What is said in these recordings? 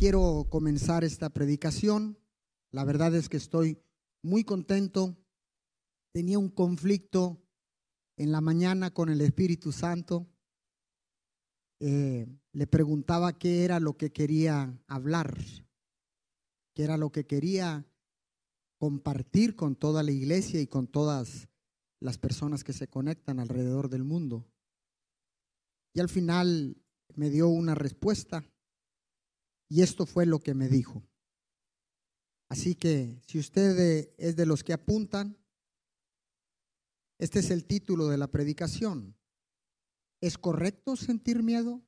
quiero comenzar esta predicación. La verdad es que estoy muy contento. Tenía un conflicto en la mañana con el Espíritu Santo. Le preguntaba qué era lo que quería hablar, qué era lo que quería compartir con toda la iglesia y con todas las personas que se conectan alrededor del mundo. Y al final me dio una respuesta y esto fue lo que me dijo. Así que si usted es de los que apuntan, este es el título de la predicación. ¿Es correcto sentir miedo?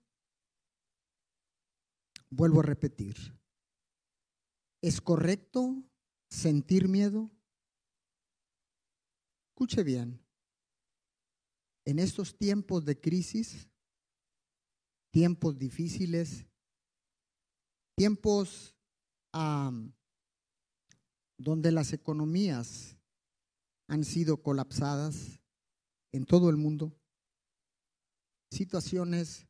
Vuelvo a repetir. ¿Es correcto sentir miedo? Escuche bien. En estos tiempos de crisis, tiempos difíciles, tiempos donde las economías han sido colapsadas en todo el mundo, situaciones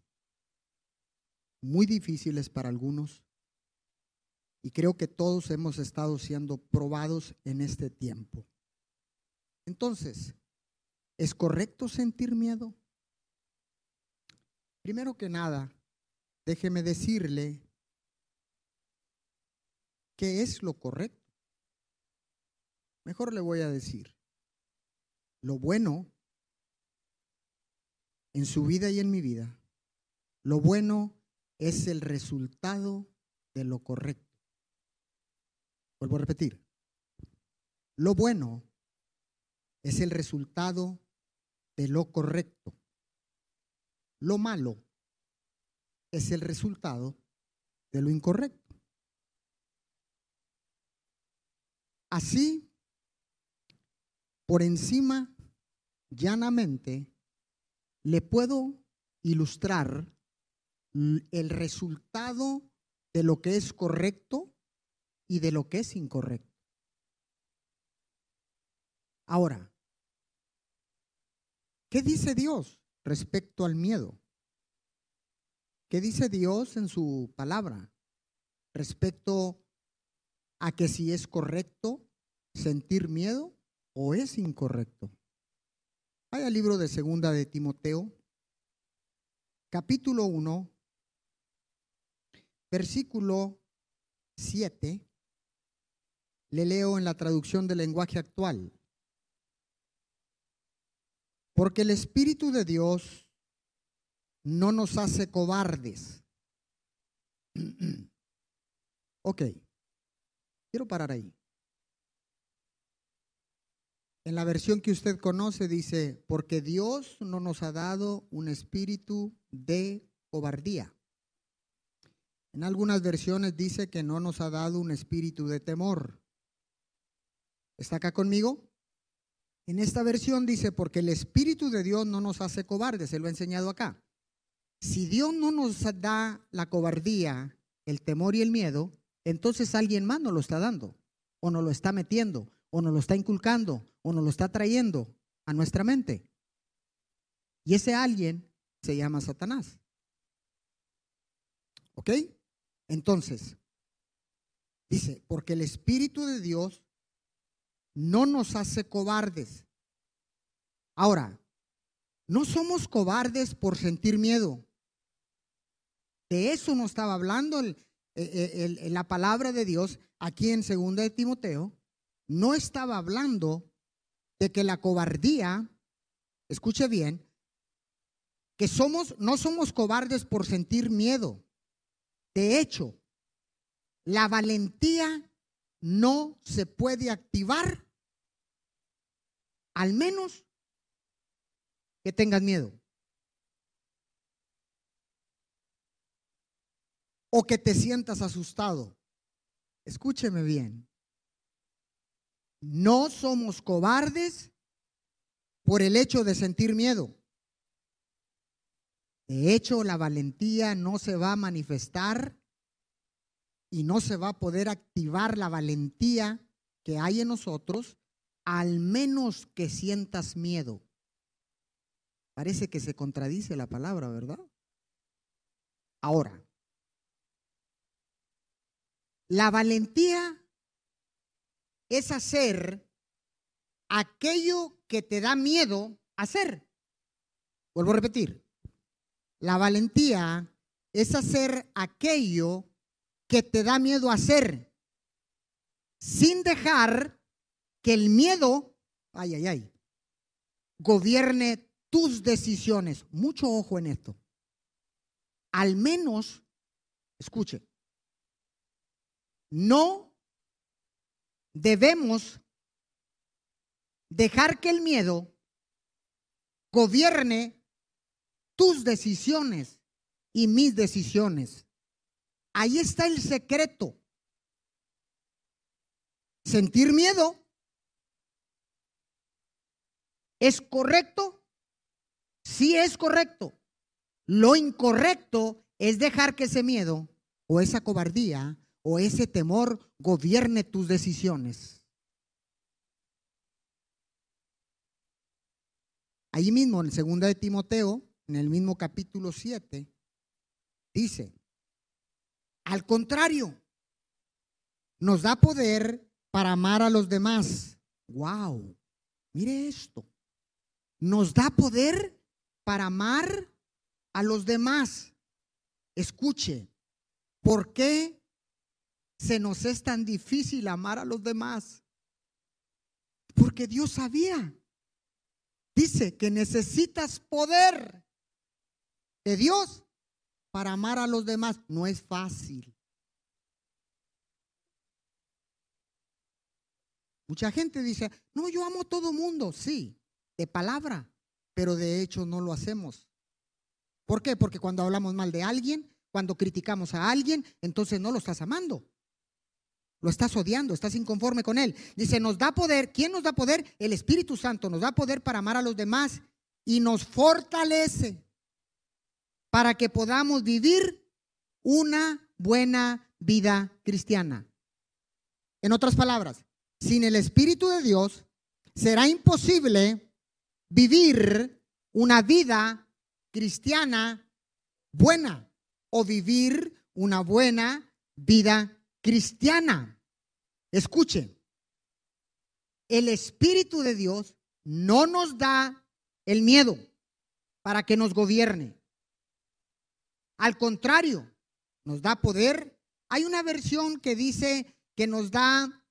muy difíciles para algunos, y creo que todos hemos estado siendo probados en este tiempo. Entonces, ¿es correcto sentir miedo? Primero que nada, déjeme decirle qué es lo correcto. Mejor le voy a decir lo bueno en su vida y en mi vida. Lo bueno es el resultado de lo correcto. Vuelvo a repetir. Lo bueno es el resultado de lo correcto. Lo malo es el resultado de lo incorrecto. Así, por encima, llanamente, le puedo ilustrar el resultado de lo que es correcto y de lo que es incorrecto. Ahora, ¿qué dice Dios respecto al miedo? ¿Qué dice Dios en su palabra respecto a que si es correcto sentir miedo o es incorrecto? Vaya al libro de Segunda de Timoteo, capítulo 1, versículo 7. Le leo en la traducción del lenguaje actual. Porque el Espíritu de Dios no nos hace cobardes. Ok, quiero parar ahí. En la versión que usted conoce dice, porque Dios no nos ha dado un espíritu de cobardía. En algunas versiones dice que no nos ha dado un espíritu de temor. ¿Está acá conmigo? En esta versión dice, porque el Espíritu de Dios no nos hace cobardes, se lo he enseñado acá. Si Dios no nos da la cobardía, el temor y el miedo, entonces alguien más nos lo está dando, o nos lo está metiendo, o nos lo está inculcando, o nos lo está trayendo a nuestra mente. Y ese alguien se llama Satanás. ¿Ok? Entonces, dice, porque el Espíritu de Dios no nos hace cobardes. Ahora, no somos cobardes por sentir miedo. De eso nos estaba hablando la palabra de Dios aquí en 2 de Timoteo. No estaba hablando de que la cobardía, escuche bien, que no somos cobardes por sentir miedo. De hecho, la valentía no se puede activar, al menos que tengas miedo. O que te sientas asustado. Escúcheme bien. No somos cobardes por el hecho de sentir miedo. De hecho, la valentía no se va a manifestar. Y no se va a poder activar la valentía que hay en nosotros, al menos que sientas miedo. Parece que se contradice la palabra, ¿verdad? Ahora, La valentía es hacer aquello que te da miedo hacer. Vuelvo a repetir. La valentía es hacer aquello que te da miedo hacer, sin dejar que el miedo, gobierne tus decisiones. Mucho ojo en esto. Al menos, escuche, no debemos dejar que el miedo gobierne tus decisiones y mis decisiones. Ahí está el secreto. Sentir miedo es correcto, sí es correcto. Lo incorrecto es dejar que ese miedo o esa cobardía o ese temor gobierne tus decisiones. Ahí mismo en 2 de Timoteo, en el mismo capítulo 7, dice: al contrario, nos da poder para amar a los demás. ¡Wow! Mire esto. Nos da poder para amar a los demás. Escuche, ¿por qué se nos es tan difícil amar a los demás? Porque Dios sabía. Dice que necesitas poder de Dios para amar a los demás. No es fácil. Mucha gente dice: no, yo amo a todo mundo. Sí, de palabra, pero de hecho no lo hacemos. ¿Por qué? Porque cuando hablamos mal de alguien, cuando criticamos a alguien, entonces no lo estás amando. Lo estás odiando, estás inconforme con él. Dice, nos da poder. ¿Quién nos da poder? El Espíritu Santo nos da poder para amar a los demás y nos fortalece para que podamos vivir una buena vida cristiana. En otras palabras, sin el Espíritu de Dios será imposible vivir una vida cristiana buena o vivir una buena vida cristiana. Escuche, el Espíritu de Dios no nos da el miedo para que nos gobierne. Al contrario, nos da poder. Hay una versión que dice que nos da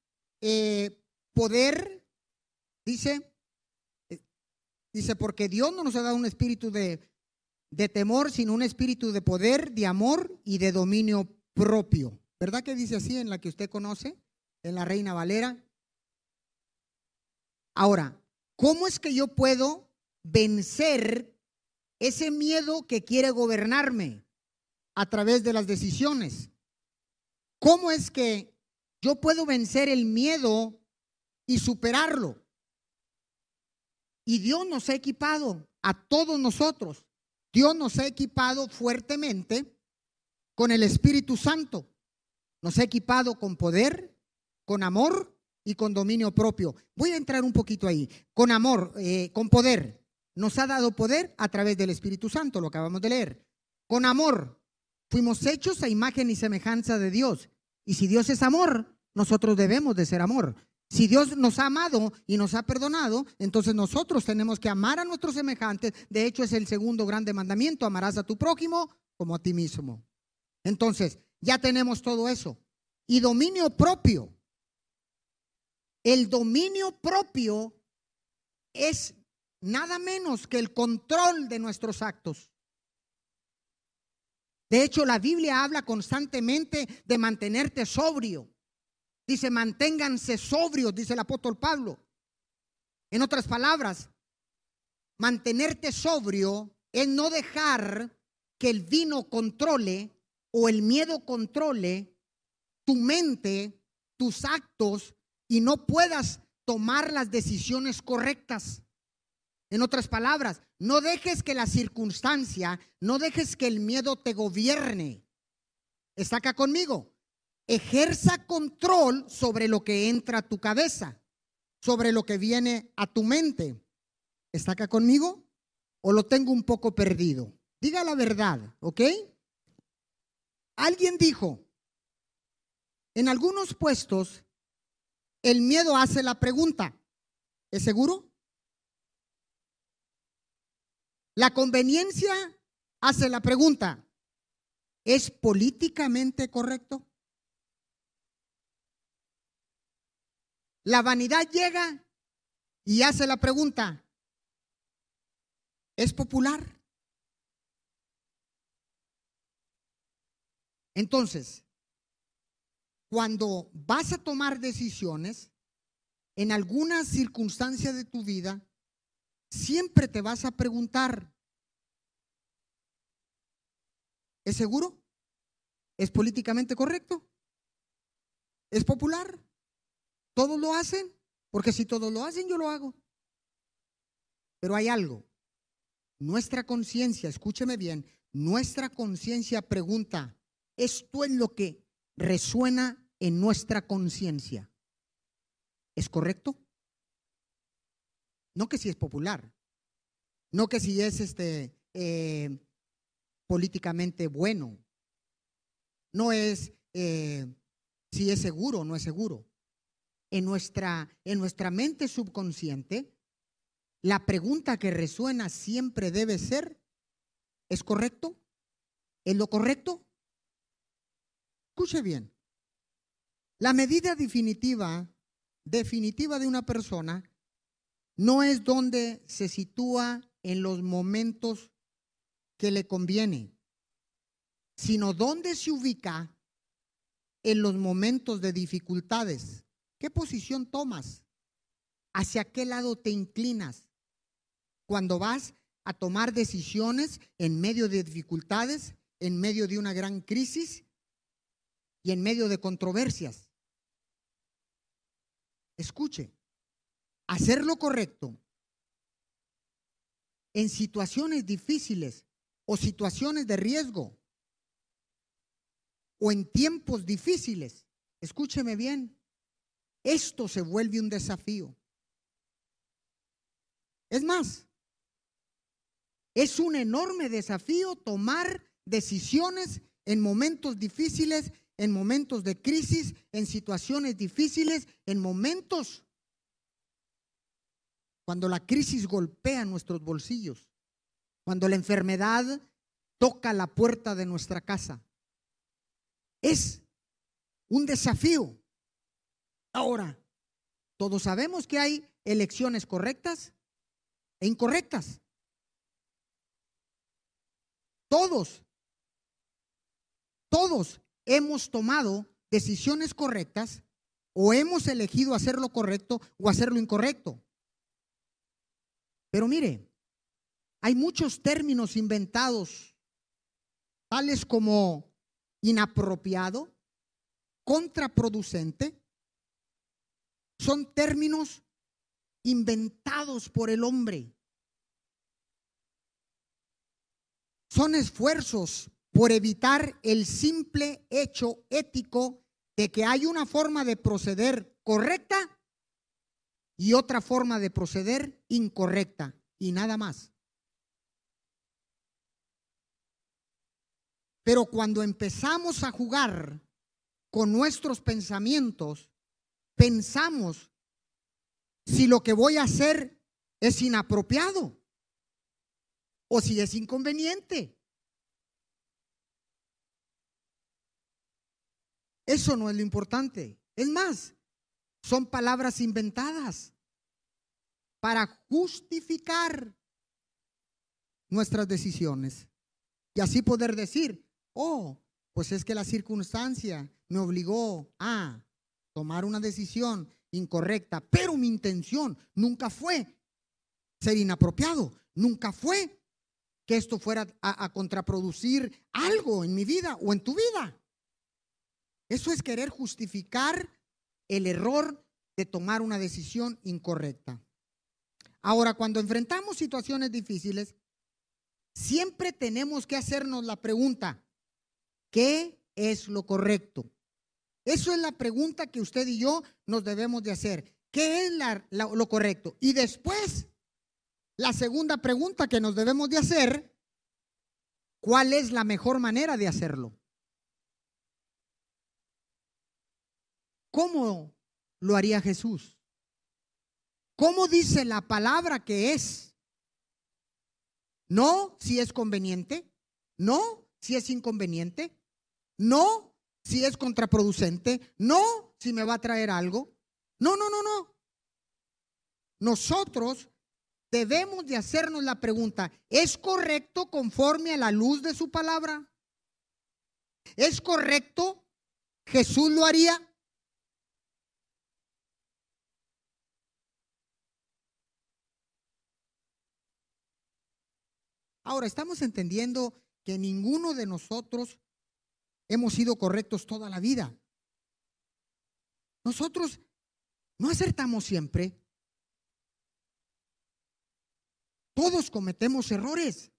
poder, dice porque Dios no nos ha dado un espíritu de temor, sino un espíritu de poder, de amor y de dominio propio. ¿Verdad que dice así en la que usted conoce, en la Reina Valera? Ahora, ¿cómo es que yo puedo vencer ese miedo que quiere gobernarme a través de las decisiones? ¿Cómo es que yo puedo vencer el miedo y superarlo? Y Dios nos ha equipado a todos nosotros. Dios nos ha equipado fuertemente con el Espíritu Santo. Nos ha equipado con poder, con amor y con dominio propio. Voy a entrar un poquito ahí. Con amor, con poder. Nos ha dado poder a través del Espíritu Santo, lo acabamos de leer. Con amor, fuimos hechos a imagen y semejanza de Dios. Y si Dios es amor, nosotros debemos de ser amor. Si Dios nos ha amado y nos ha perdonado, entonces nosotros tenemos que amar a nuestros semejantes. De hecho, es el segundo grande mandamiento: amarás a tu prójimo como a ti mismo. Entonces, ya tenemos todo eso. Y dominio propio. El dominio propio es nada menos que el control de nuestros actos. De hecho, la Biblia habla constantemente de mantenerte sobrio. Dice, manténganse sobrios, dice el apóstol Pablo. En otras palabras, mantenerte sobrio es no dejar que el vino controle o el miedo controle tu mente, tus actos, y no puedas tomar las decisiones correctas. En otras palabras, no dejes que la circunstancia, no dejes que el miedo te gobierne. Está acá conmigo. Ejerza control sobre lo que entra a tu cabeza, sobre lo que viene a tu mente. ¿Está acá conmigo? ¿O lo tengo un poco perdido? Diga la verdad, ¿ok? Alguien dijo En algunos puestos, el miedo hace la pregunta: ¿es seguro? La conveniencia hace la pregunta: ¿es políticamente correcto? La vanidad llega y hace la pregunta: ¿es popular? Entonces, cuando vas a tomar decisiones, en alguna circunstancia de tu vida, siempre te vas a preguntar: ¿es seguro? ¿Es políticamente correcto? ¿Es popular? ¿Todos lo hacen? Porque si todos lo hacen, yo lo hago. Pero hay algo. Nuestra conciencia, escúcheme bien, nuestra conciencia pregunta. Esto es lo que resuena en nuestra conciencia. ¿Es correcto? No que si es popular, no que si es políticamente bueno, no es si es seguro o no es seguro. En nuestra mente subconsciente, la pregunta que resuena siempre debe ser: ¿es correcto? ¿Es lo correcto? Escuche bien, la medida definitiva de una persona no es donde se sitúa en los momentos que le conviene, sino donde se ubica en los momentos de dificultades. ¿Qué posición tomas? ¿Hacia qué lado te inclinas? Cuando vas a tomar decisiones en medio de dificultades, en medio de una gran crisis y en medio de controversias. Escuche, hacer lo correcto en situaciones difíciles o situaciones de riesgo o en tiempos difíciles, escúcheme bien, esto se vuelve un desafío. Es más, es un enorme desafío tomar decisiones en momentos difíciles, en momentos de crisis, en situaciones difíciles, en momentos cuando la crisis golpea nuestros bolsillos, cuando la enfermedad toca la puerta de nuestra casa. Es un desafío. Ahora, todos sabemos que hay elecciones correctas e incorrectas. Todos hemos tomado decisiones correctas o hemos elegido hacer lo correcto o hacer lo incorrecto. Pero mire, hay muchos términos inventados, tales como inapropiado, contraproducente. Son términos inventados por el hombre. Son esfuerzos por evitar el simple hecho ético de que hay una forma de proceder correcta y otra forma de proceder incorrecta, y nada más. Pero cuando empezamos a jugar con nuestros pensamientos, pensamos si lo que voy a hacer es inapropiado o si es inconveniente. Eso no es lo importante. Es más, son palabras inventadas para justificar nuestras decisiones y así poder decir: oh, pues es que la circunstancia me obligó a tomar una decisión incorrecta, pero mi intención nunca fue ser inapropiado, nunca fue que esto fuera a contraproducir algo en mi vida o en tu vida. Eso es querer justificar el error de tomar una decisión incorrecta. Ahora, cuando enfrentamos situaciones difíciles, siempre tenemos que hacernos la pregunta: ¿qué es lo correcto? Eso es la pregunta que usted y yo nos debemos de hacer. ¿Qué es lo correcto? Y después, la segunda pregunta que nos debemos de hacer: ¿cuál es la mejor manera de hacerlo? ¿Cómo lo haría Jesús? ¿Cómo dice la palabra que es? No si es conveniente, no si es inconveniente, no si es contraproducente, no si me va a traer algo. No. Nosotros debemos de hacernos la pregunta, ¿es correcto conforme a la luz de su palabra? ¿Es correcto? ¿Jesús lo haría? Ahora, estamos entendiendo que ninguno de nosotros hemos sido correctos toda la vida. Nosotros no acertamos siempre. Todos cometemos errores.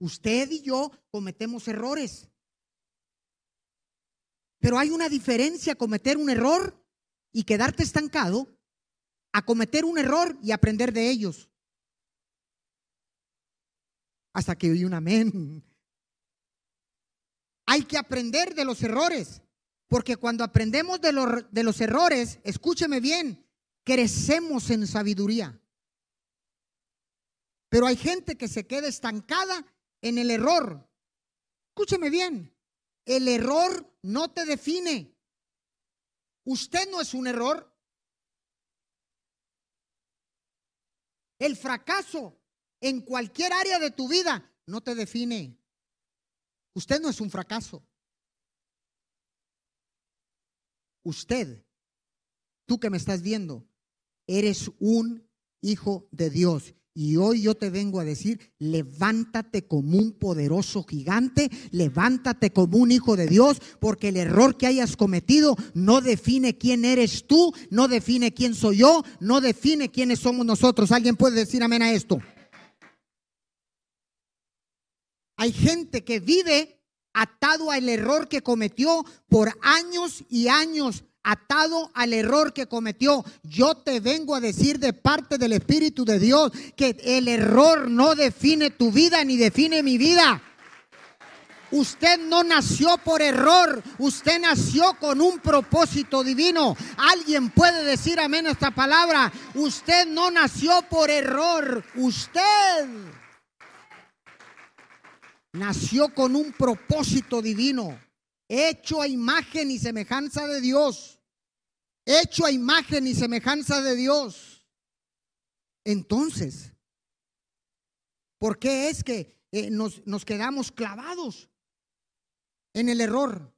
Usted y yo cometemos errores. Pero hay una diferencia cometer un error y quedarte estancado a cometer un error y aprender de ellos. Hasta que oí un amén. Hay que aprender de los errores, porque cuando aprendemos de los errores, escúcheme bien, crecemos en sabiduría. Pero hay gente que se queda estancada en el error. Escúcheme bien, el error no te define. Usted no es un error. El fracaso en cualquier área de tu vida no te define. Usted no es un fracaso. Usted, tú que me estás viendo, eres un hijo de Dios. Y hoy yo te vengo a decir, levántate como un poderoso gigante, levántate como un hijo de Dios, porque el error que hayas cometido no define quién eres tú, no define quién soy yo, no define quiénes somos nosotros. ¿Alguien puede decir amén a esto? Hay gente que vive atado al error que cometió por años y años, atado al error que cometió. Yo te vengo a decir de parte del Espíritu de Dios que el error no define tu vida ni define mi vida. Usted no nació por error, usted nació con un propósito divino. ¿Alguien puede decir amén a esta palabra? Usted no nació por error, usted nació con un propósito divino, hecho a imagen y semejanza de Dios, hecho a imagen y semejanza de Dios. Entonces, ¿por qué es que nos quedamos clavados en el error?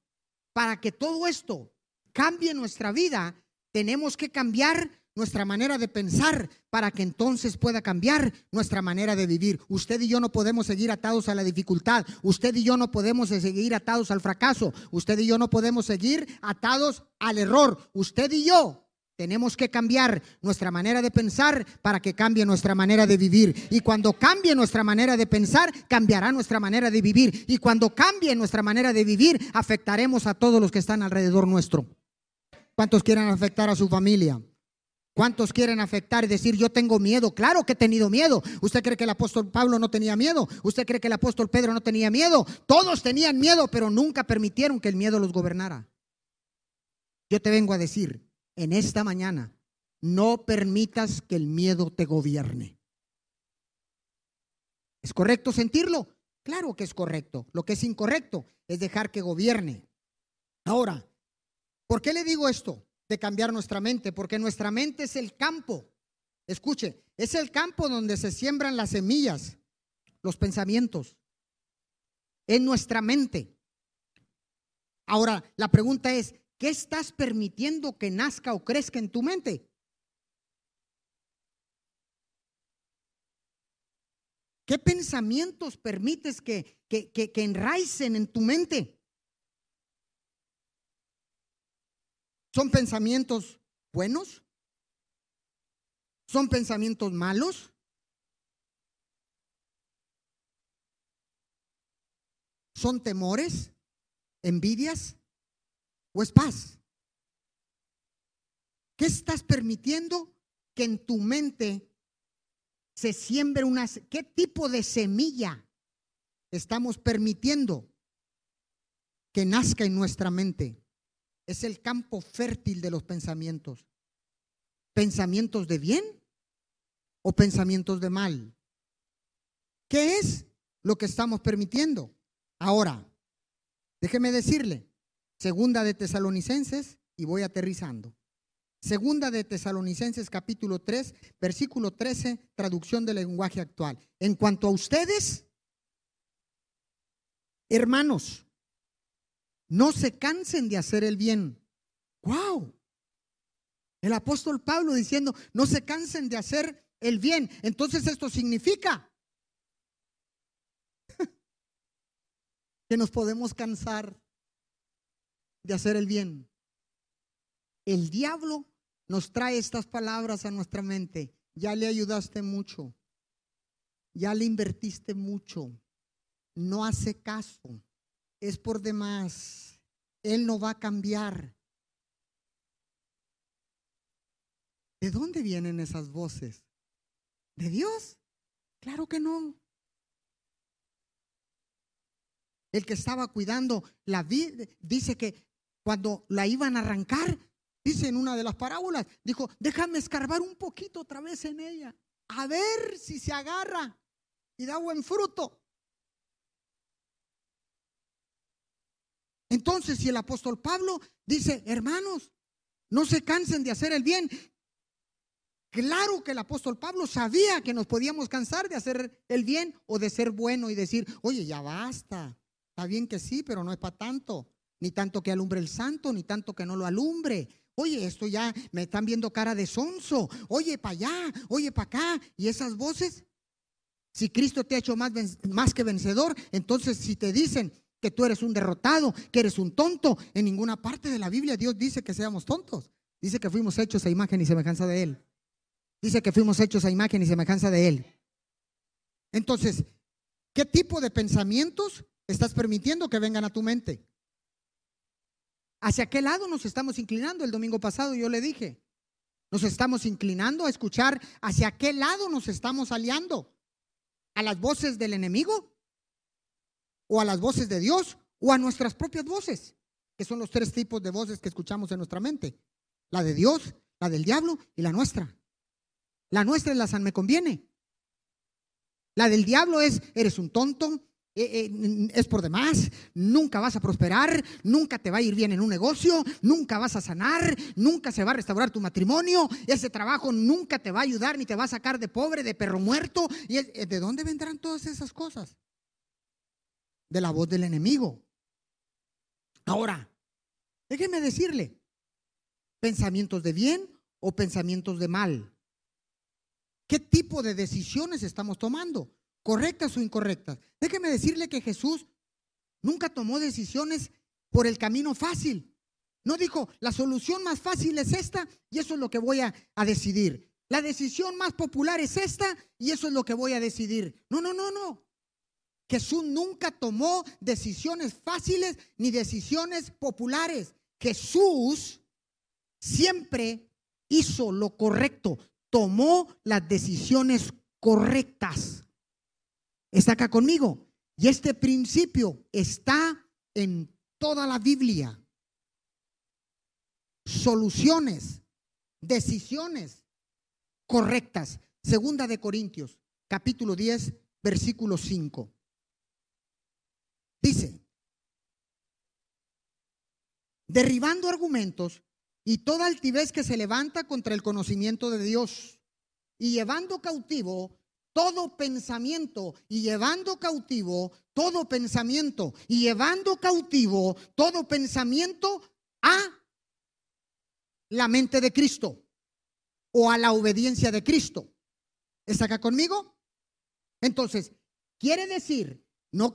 Para que todo esto cambie nuestra vida, tenemos que cambiar nuestra manera de pensar para que entonces pueda cambiar nuestra manera de vivir. Usted y yo no podemos seguir atados a la dificultad. Usted y yo no podemos seguir atados al fracaso. Usted y yo no podemos seguir atados al error. Usted y yo tenemos que cambiar nuestra manera de pensar para que cambie nuestra manera de vivir. Y cuando cambie nuestra manera de pensar, cambiará nuestra manera de vivir. Y cuando cambie nuestra manera de vivir, afectaremos a todos los que están alrededor nuestro. ¿Cuántos quieren afectar a su familia? ¿Cuántos quieren afectar y decir yo tengo miedo? Claro que he tenido miedo. ¿Usted cree que el apóstol Pablo no tenía miedo? ¿Usted cree que el apóstol Pedro no tenía miedo? Todos tenían miedo, pero nunca permitieron que el miedo los gobernara. Yo te vengo a decir en esta mañana, no permitas que el miedo te gobierne. ¿Es correcto sentirlo? Claro que es correcto. Lo que es incorrecto es dejar que gobierne. Ahora, ¿por qué le digo esto? De cambiar nuestra mente, porque nuestra mente es el campo, escuche, es el campo donde se siembran las semillas, los pensamientos, en nuestra mente. Ahora, la pregunta es, ¿qué estás permitiendo que nazca o crezca en tu mente? ¿Qué pensamientos permites que enraicen en tu mente? ¿Son pensamientos buenos? ¿Son pensamientos malos? ¿Son temores, envidias o es paz? ¿Qué estás permitiendo que en tu mente se siembre una? ¿Qué tipo de semilla estamos permitiendo que nazca en nuestra mente? es el campo fértil de los pensamientos. ¿Pensamientos de bien o pensamientos de mal? ¿Qué es lo que estamos permitiendo? Ahora, déjeme decirle, Segunda de Tesalonicenses, y voy aterrizando. Segunda de Tesalonicenses capítulo 3, versículo 13, traducción del lenguaje actual. En cuanto a ustedes, hermanos, no se cansen de hacer el bien. ¡Wow! El apóstol Pablo diciendo, no se cansen de hacer el bien. Entonces esto significa que nos podemos cansar de hacer el bien. El diablo nos trae estas palabras a nuestra mente. Ya le ayudaste mucho. Ya le invertiste mucho. No hace caso. Es por demás. Él no va a cambiar. ¿De dónde vienen esas voces? ¿De Dios? Claro que no. El que estaba cuidando la vid, dice que cuando la iban a arrancar, dice en una de las parábolas, dijo, déjame escarbar un poquito otra vez en ella, a ver si se agarra y da buen fruto. Entonces, si el apóstol Pablo dice, hermanos, no se cansen de hacer el bien. Claro que el apóstol Pablo sabía que nos podíamos cansar de hacer el bien o de ser bueno y decir, oye, ya basta. Está bien que sí, pero no es para tanto. Ni tanto que alumbre el santo, ni tanto que no lo alumbre. Oye, esto ya me están viendo cara de sonso. Oye, para allá, oye, para acá. Y esas voces, si Cristo te ha hecho más que vencedor, entonces si te dicen que tú eres un derrotado, que eres un tonto, en ninguna parte de la Biblia Dios dice que seamos tontos. Dice que fuimos hechos a imagen y semejanza de Él. Dice que fuimos hechos a imagen y semejanza de Él. Entonces, ¿qué tipo de pensamientos estás permitiendo que vengan a tu mente? ¿Hacia qué lado nos estamos inclinando? El domingo pasado yo le dije, nos estamos inclinando a escuchar hacia qué lado nos estamos aliando. ¿A las voces del enemigo? ¿O a las voces de Dios? ¿O a nuestras propias voces? Que son los tres tipos de voces que escuchamos en nuestra mente. La de Dios, la del diablo y la nuestra. La nuestra es la san me conviene. La del diablo es, eres un tonto, es por demás, nunca vas a prosperar, nunca te va a ir bien en un negocio, nunca vas a sanar, nunca se va a restaurar tu matrimonio, ese trabajo nunca te va a ayudar ni te va a sacar de pobre, de perro muerto. ¿Y de dónde vendrán todas esas cosas? De la voz del enemigo. Ahora, déjeme decirle, pensamientos de bien o pensamientos de mal. ¿Qué tipo de decisiones estamos tomando? ¿Correctas o incorrectas? Déjeme decirle que Jesús nunca tomó decisiones por el camino fácil. No dijo, la solución más fácil es esta y eso es lo que voy a decidir. La decisión más popular es esta y eso es lo que voy a decidir. No. Jesús nunca tomó decisiones fáciles ni decisiones populares. Jesús siempre hizo lo correcto. Tomó las decisiones correctas. Está acá conmigo. Y este principio está en toda la Biblia. Soluciones, decisiones correctas. Segunda de Corintios, capítulo 10, versículo 5. Dice, derribando argumentos y toda altivez que se levanta contra el conocimiento de Dios, y llevando cautivo todo pensamiento, y llevando cautivo todo pensamiento, y llevando cautivo todo pensamiento a la mente de Cristo o a la obediencia de Cristo. ¿Está acá conmigo? Entonces, quiere decir, no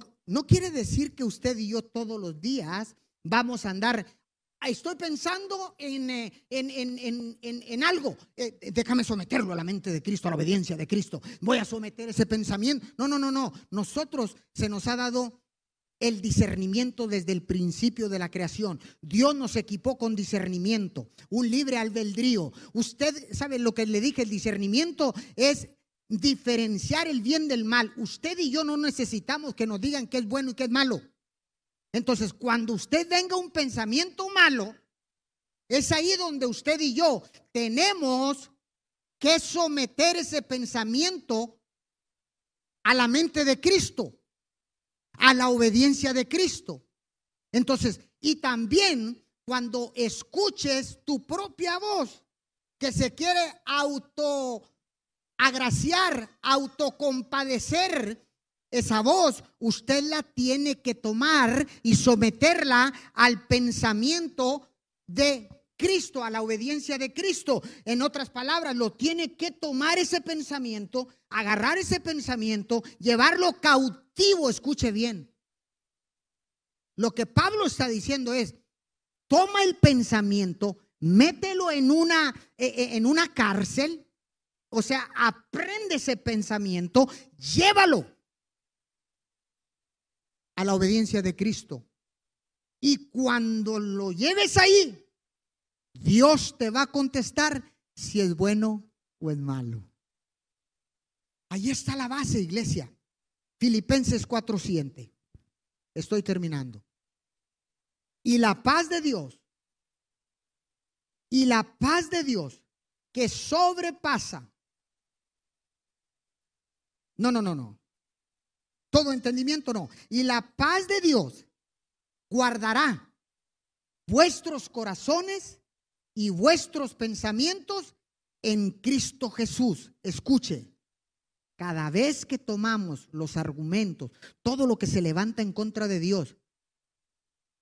quiere decir que usted y yo todos los días vamos a andar. Estoy pensando en algo, déjame someterlo a la mente de Cristo, a la obediencia de Cristo. Voy a someter ese pensamiento. No. Nosotros se nos ha dado el discernimiento desde el principio de la creación. Dios nos equipó con discernimiento, un libre albedrío. Usted sabe lo que le dije, el discernimiento es diferenciar el bien del mal. Usted y yo no necesitamos que nos digan qué es bueno y qué es malo. Entonces, cuando usted venga un pensamiento malo, Es ahí donde usted y yo tenemos que someter ese pensamiento a la mente de Cristo, a la obediencia de Cristo. Entonces, y también cuando escuches tu propia voz que se quiere autoagraciar, autocompadecer, esa voz usted la tiene que tomar y someterla al pensamiento de Cristo, a la obediencia de Cristo. En otras palabras, lo tiene que tomar ese pensamiento, agarrar ese pensamiento, llevarlo cautivo. Escuche bien. Lo que Pablo está diciendo es: toma el pensamiento, mételo en una cárcel, o sea, aprende ese pensamiento, llévalo a la obediencia de Cristo. Y cuando lo lleves ahí, Dios te va a contestar si es bueno o es malo. Ahí está la base, iglesia. Filipenses 4:7. Estoy terminando. Y la paz de Dios que sobrepasa todo entendimiento, y la paz de Dios guardará vuestros corazones y vuestros pensamientos en Cristo Jesús. Escuche, cada vez que tomamos los argumentos, todo lo que se levanta en contra de Dios,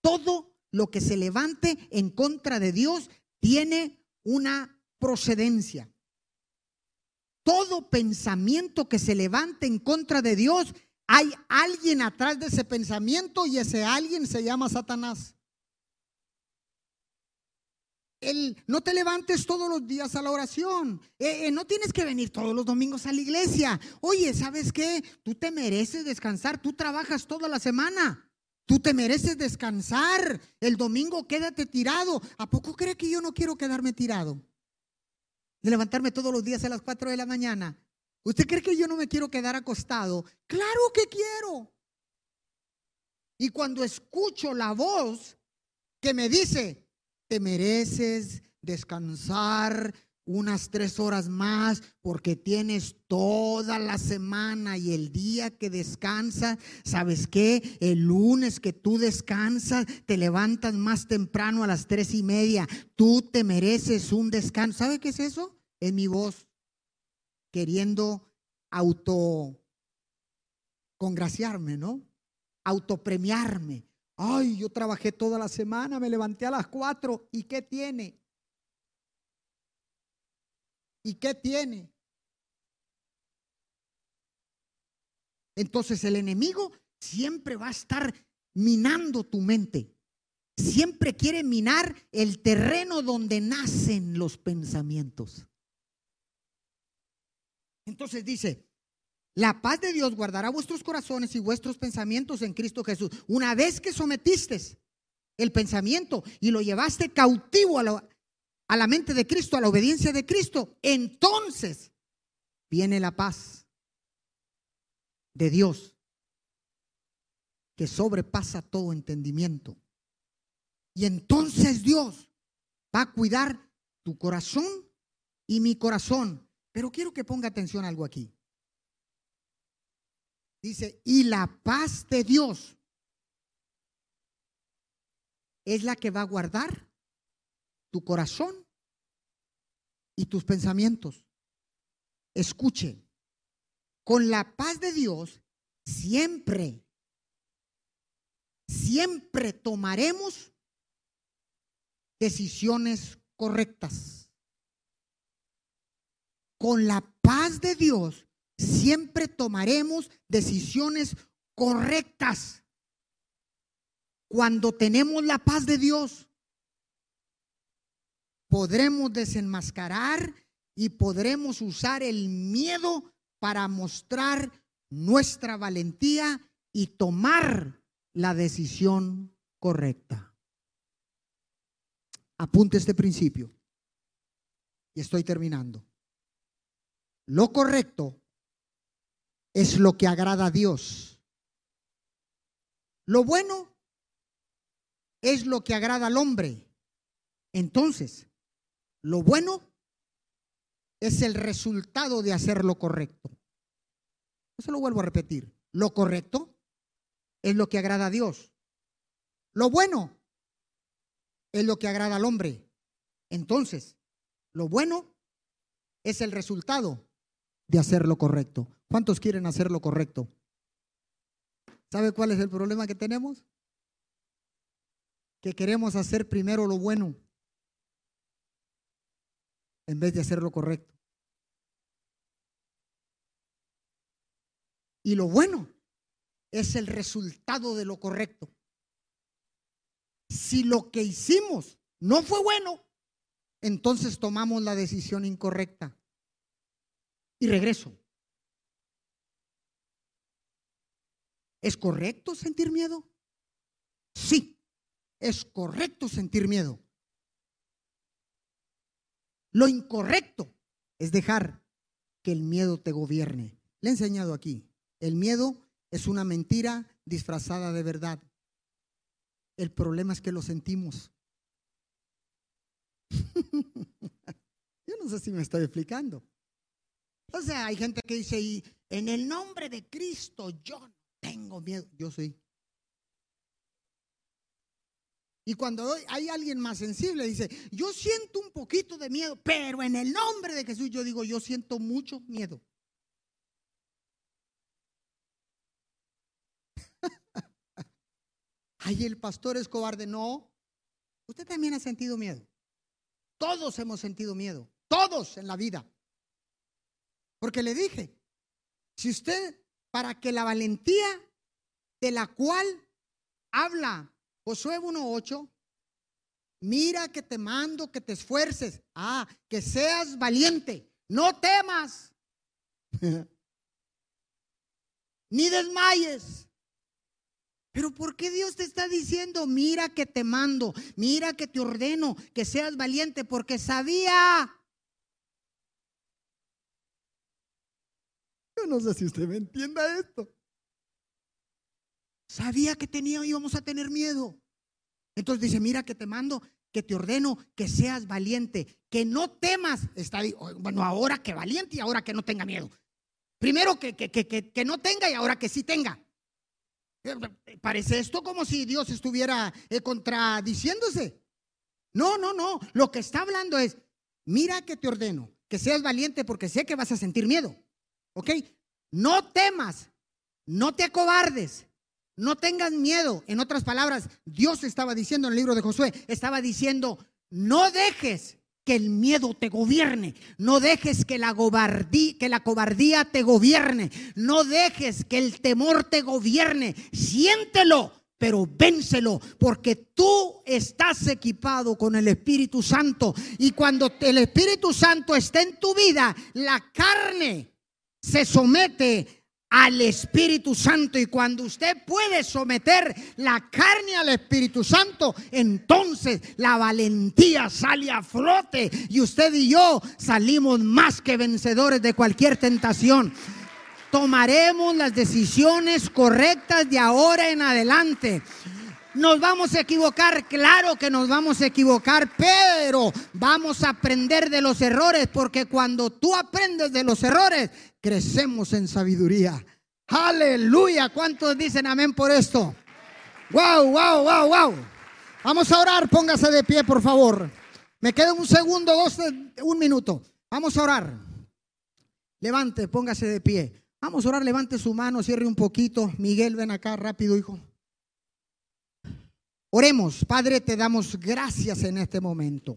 todo lo que se levante en contra de Dios tiene una procedencia. Todo pensamiento que se levante en contra de Dios, hay alguien atrás de ese pensamiento, y ese alguien se llama Satanás. No te levantes todos los días a la oración. No tienes que venir todos los domingos a la iglesia. Oye, ¿sabes qué? Tú te mereces descansar. Tú trabajas toda la semana. Tú te mereces descansar. El domingo quédate tirado. ¿A poco crees que yo no quiero quedarme tirado? De levantarme todos los días a las 4 de la mañana. ¿Usted cree que yo no me quiero quedar acostado? ¡Claro que quiero! Y cuando escucho la voz que me dice: te mereces descansar unas 3 horas más porque tienes toda la semana, y el día que descansas, ¿sabes qué? El lunes que tú descansas, te levantas más temprano a las 3:30. Tú te mereces un descanso. ¿Sabe qué es eso? Es mi voz queriendo autocongraciarme, autopremiarme. Ay, yo trabajé toda la semana, me levanté a las 4. ¿Y qué tiene? ¿Y qué tiene? Entonces el enemigo siempre va a estar minando tu mente. Siempre quiere minar el terreno donde nacen los pensamientos. Entonces dice: la paz de Dios guardará vuestros corazones y vuestros pensamientos en Cristo Jesús. Una vez que sometiste el pensamiento y lo llevaste cautivo a la mente de Cristo, a la obediencia de Cristo, entonces viene la paz de Dios que sobrepasa todo entendimiento. Y entonces Dios va a cuidar tu corazón y mi corazón. Pero quiero que ponga atención a algo aquí. Dice: y la paz de Dios es la que va a guardar tu corazón y tus pensamientos. Escuche, con la paz de Dios siempre tomaremos decisiones correctas. Con la paz de Dios siempre tomaremos decisiones correctas. Cuando tenemos la paz de Dios, podremos desenmascarar y podremos usar el miedo para mostrar nuestra valentía y tomar la decisión correcta. Apunte este principio y estoy terminando. Lo correcto es lo que agrada a Dios. Lo bueno es lo que agrada al hombre, Entonces, lo bueno es el resultado de hacer lo correcto. Eso lo vuelvo a repetir. Lo correcto es lo que agrada a Dios. Lo bueno es lo que agrada al hombre. Entonces, lo bueno es el resultado de hacer lo correcto. ¿Cuántos quieren hacer lo correcto? ¿Sabe cuál es el problema que tenemos? Que queremos hacer primero lo bueno en vez de hacer lo correcto. Y lo bueno es el resultado de lo correcto. Si lo que hicimos no fue bueno, entonces tomamos la decisión incorrecta. Y regreso. ¿Es correcto sentir miedo? Sí, es correcto sentir miedo. Lo incorrecto es dejar que el miedo te gobierne. Le he enseñado aquí. El miedo es una mentira disfrazada de verdad. El problema es que lo sentimos. Yo no sé si me estoy explicando. O sea, hay gente que dice, y en el nombre de Cristo yo no tengo miedo. Yo sí. Y cuando hay alguien más sensible, dice, yo siento un poquito de miedo, pero en el nombre de Jesús. Yo digo, yo siento mucho miedo. Ay, el pastor es cobarde. No, usted también ha sentido miedo. Todos hemos sentido miedo, todos en la vida. Porque le dije, si usted, para que la valentía de la cual habla Josué 1:8, mira que te mando que te esfuerces, que seas valiente, no temas, ni desmayes. Pero ¿por qué Dios te está diciendo, mira que te mando, mira que te ordeno, que seas valiente? Porque sabía. Yo no sé si usted me entienda esto. Sabía que íbamos a tener miedo. Entonces dice, mira que te mando, que te ordeno, que seas valiente, que no temas. Bueno, ahora que valiente y ahora que no tenga miedo. Primero que no tenga y ahora que sí tenga. Parece esto como si Dios estuviera contradiciéndose. No, lo que está hablando es, mira que te ordeno, que seas valiente porque sé que vas a sentir miedo. ¿Ok? No temas, no te acobardes, no tengas miedo. En otras palabras, Dios estaba diciendo en el libro de Josué, estaba diciendo, no dejes que el miedo te gobierne, no dejes que la cobardía te gobierne, no dejes que el temor te gobierne. Siéntelo, pero vénselo, porque tú estás equipado con el Espíritu Santo, y cuando el Espíritu Santo está en tu vida, la carne se somete al Espíritu Santo, y cuando usted puede someter la carne al Espíritu Santo, entonces la valentía sale a flote y usted y yo salimos más que vencedores de cualquier tentación. Tomaremos las decisiones correctas de ahora en adelante. ¿Nos vamos a equivocar? Claro que nos vamos a equivocar, pero vamos a aprender de los errores, porque cuando tú aprendes de los errores, crecemos en sabiduría. ¡Aleluya! ¿Cuántos dicen amén por esto? ¡Wow! Vamos a orar, póngase de pie, por favor. Me queda un segundo, un minuto. Vamos a orar. Levante, póngase de pie. Vamos a orar, levante su mano, cierre un poquito. Miguel, ven acá rápido, hijo. Oremos. Padre, te damos gracias en este momento.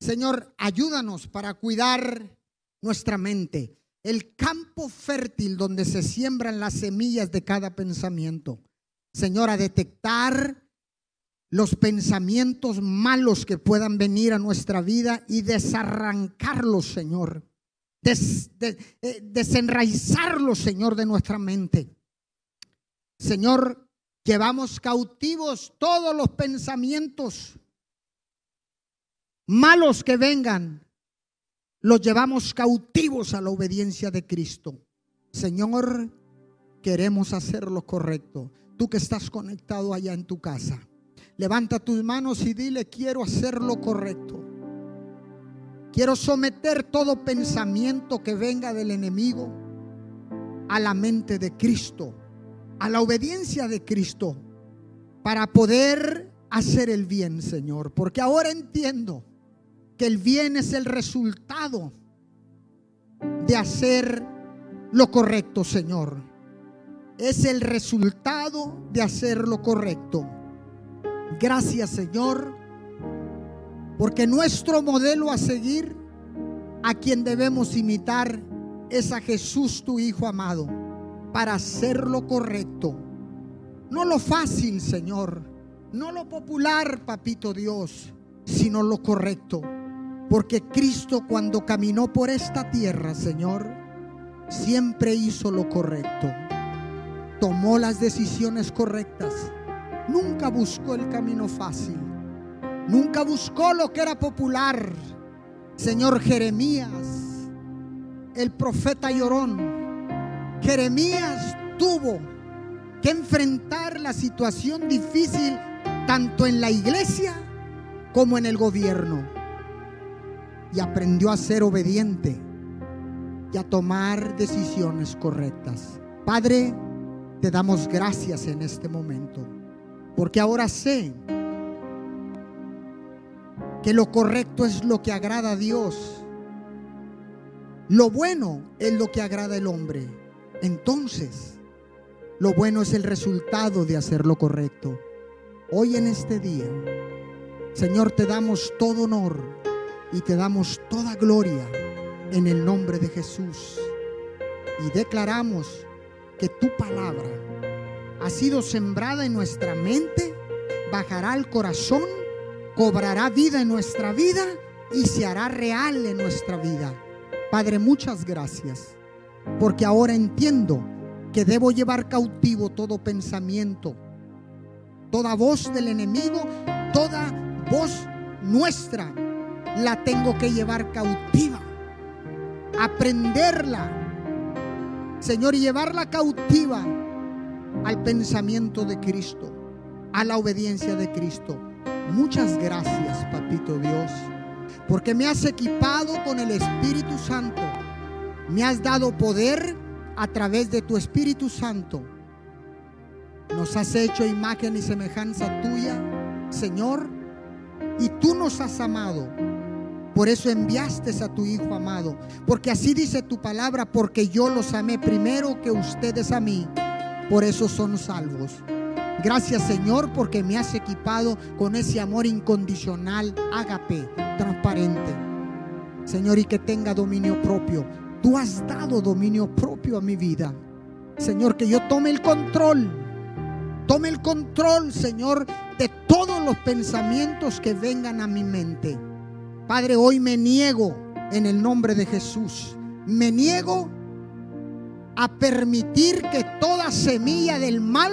Señor, ayúdanos para cuidar nuestra mente, el campo fértil donde se siembran las semillas de cada pensamiento. Señor, a detectar los pensamientos malos que puedan venir a nuestra vida y desarrancarlos, Señor. Desenraizarlos, Señor, de nuestra mente. Señor, llevamos cautivos todos los pensamientos malos que vengan. Los llevamos cautivos a la obediencia de Cristo. Señor, queremos hacer lo correcto. Tú que estás conectado allá en tu casa, Levanta tus manos y dile: quiero hacer lo correcto. Quiero someter todo pensamiento que venga del enemigo a la mente de Cristo, a la obediencia de Cristo, para poder hacer el bien, Señor. Porque ahora entiendo que el bien es el resultado de hacer lo correcto, Señor. Es el resultado de hacer lo correcto. Gracias, Señor, porque nuestro modelo a seguir, a quien debemos imitar, es a Jesús, tu Hijo amado, para hacer lo correcto. No lo fácil, Señor, no lo popular, papito Dios, sino lo correcto. Porque Cristo, cuando caminó por esta tierra, Señor, siempre hizo lo correcto. Tomó las decisiones correctas. Nunca buscó el camino fácil. Nunca buscó lo que era popular. Señor, Jeremías, el profeta llorón, Jeremías tuvo que enfrentar la situación difícil tanto en la iglesia como en el gobierno. Y aprendió a ser obediente y a tomar decisiones correctas. Padre, te damos gracias en este momento, porque ahora sé que lo correcto es lo que agrada a Dios. Lo bueno es lo que agrada al hombre. Entonces, lo bueno es el resultado de hacer lo correcto. Hoy en este día, Señor, te damos todo honor y te damos toda gloria en el nombre de Jesús. Y declaramos que tu palabra ha sido sembrada en nuestra mente, bajará al corazón, cobrará vida en nuestra vida y se hará real en nuestra vida. Padre, muchas gracias, porque ahora entiendo que debo llevar cautivo todo pensamiento, toda voz del enemigo, toda voz nuestra. La tengo que llevar cautiva, aprenderla, Señor, y llevarla cautiva al pensamiento de Cristo, a la obediencia de Cristo. Muchas gracias, papito Dios, porque me has equipado con el Espíritu Santo. Me has dado poder a través de tu Espíritu Santo. Nos has hecho imagen y semejanza tuya, Señor, y tú nos has amado. Por eso enviaste a tu Hijo amado, porque así dice tu palabra: porque yo los amé primero que ustedes a mí, por eso son salvos. Gracias, Señor, porque me has equipado con ese amor incondicional, ágape, transparente, Señor, y que tenga dominio propio. Tú has dado dominio propio a mi vida, Señor, que yo tome el control. Tome el control, Señor, de todos los pensamientos que vengan a mi mente. Padre, hoy me niego en el nombre de Jesús. Me niego a permitir que toda semilla del mal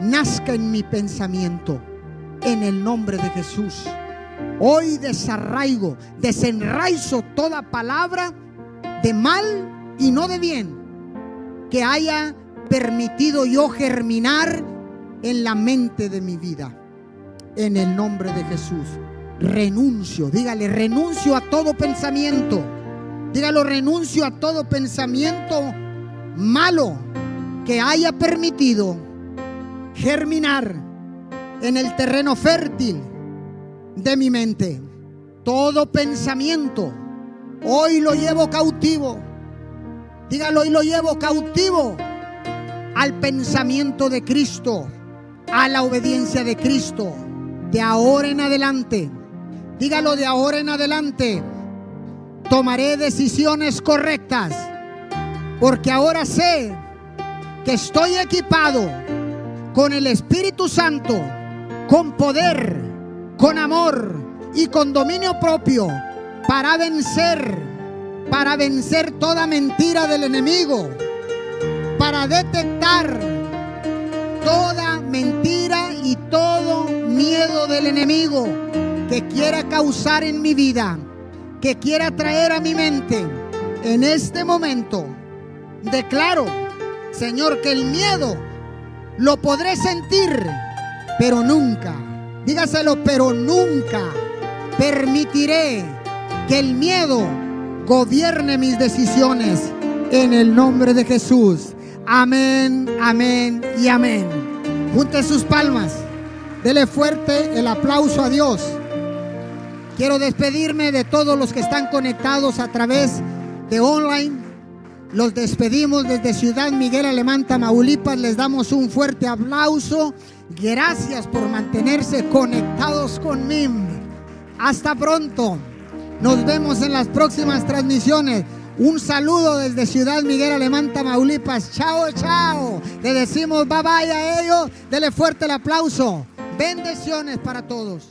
nazca en mi pensamiento, en el nombre de Jesús. Hoy desenraizo toda palabra de mal y no de bien que haya permitido yo germinar en la mente de mi vida, en el nombre de Jesús. Renuncio, dígale: renuncio a todo pensamiento. Dígalo: renuncio a todo pensamiento malo que haya permitido germinar en el terreno fértil de mi mente. Todo pensamiento hoy lo llevo cautivo. Dígalo: hoy lo llevo cautivo al pensamiento de Cristo, a la obediencia de Cristo. De ahora en adelante, dígalo: de ahora en adelante tomaré decisiones correctas, porque ahora sé que estoy equipado con el Espíritu Santo, con poder, con amor y con dominio propio, para vencer toda mentira del enemigo, para detectar toda mentira y todo miedo del enemigo que quiera causar en mi vida, que quiera traer a mi mente. En este momento declaro, Señor, que el miedo lo podré sentir, pero nunca, dígaselo, pero nunca permitiré que el miedo gobierne mis decisiones en el nombre de Jesús. Amén, amén y amén. Junte sus palmas, dele fuerte el aplauso a Dios. Quiero despedirme de todos los que están conectados a través de online. Los despedimos desde Ciudad Miguel Alemán, Tamaulipas. Les damos un fuerte aplauso. Gracias por mantenerse conectados con MIM. Hasta pronto. Nos vemos en las próximas transmisiones. Un saludo desde Ciudad Miguel Alemán, Tamaulipas. Chao, chao. Le decimos bye bye a ellos. Dele fuerte el aplauso. Bendiciones para todos.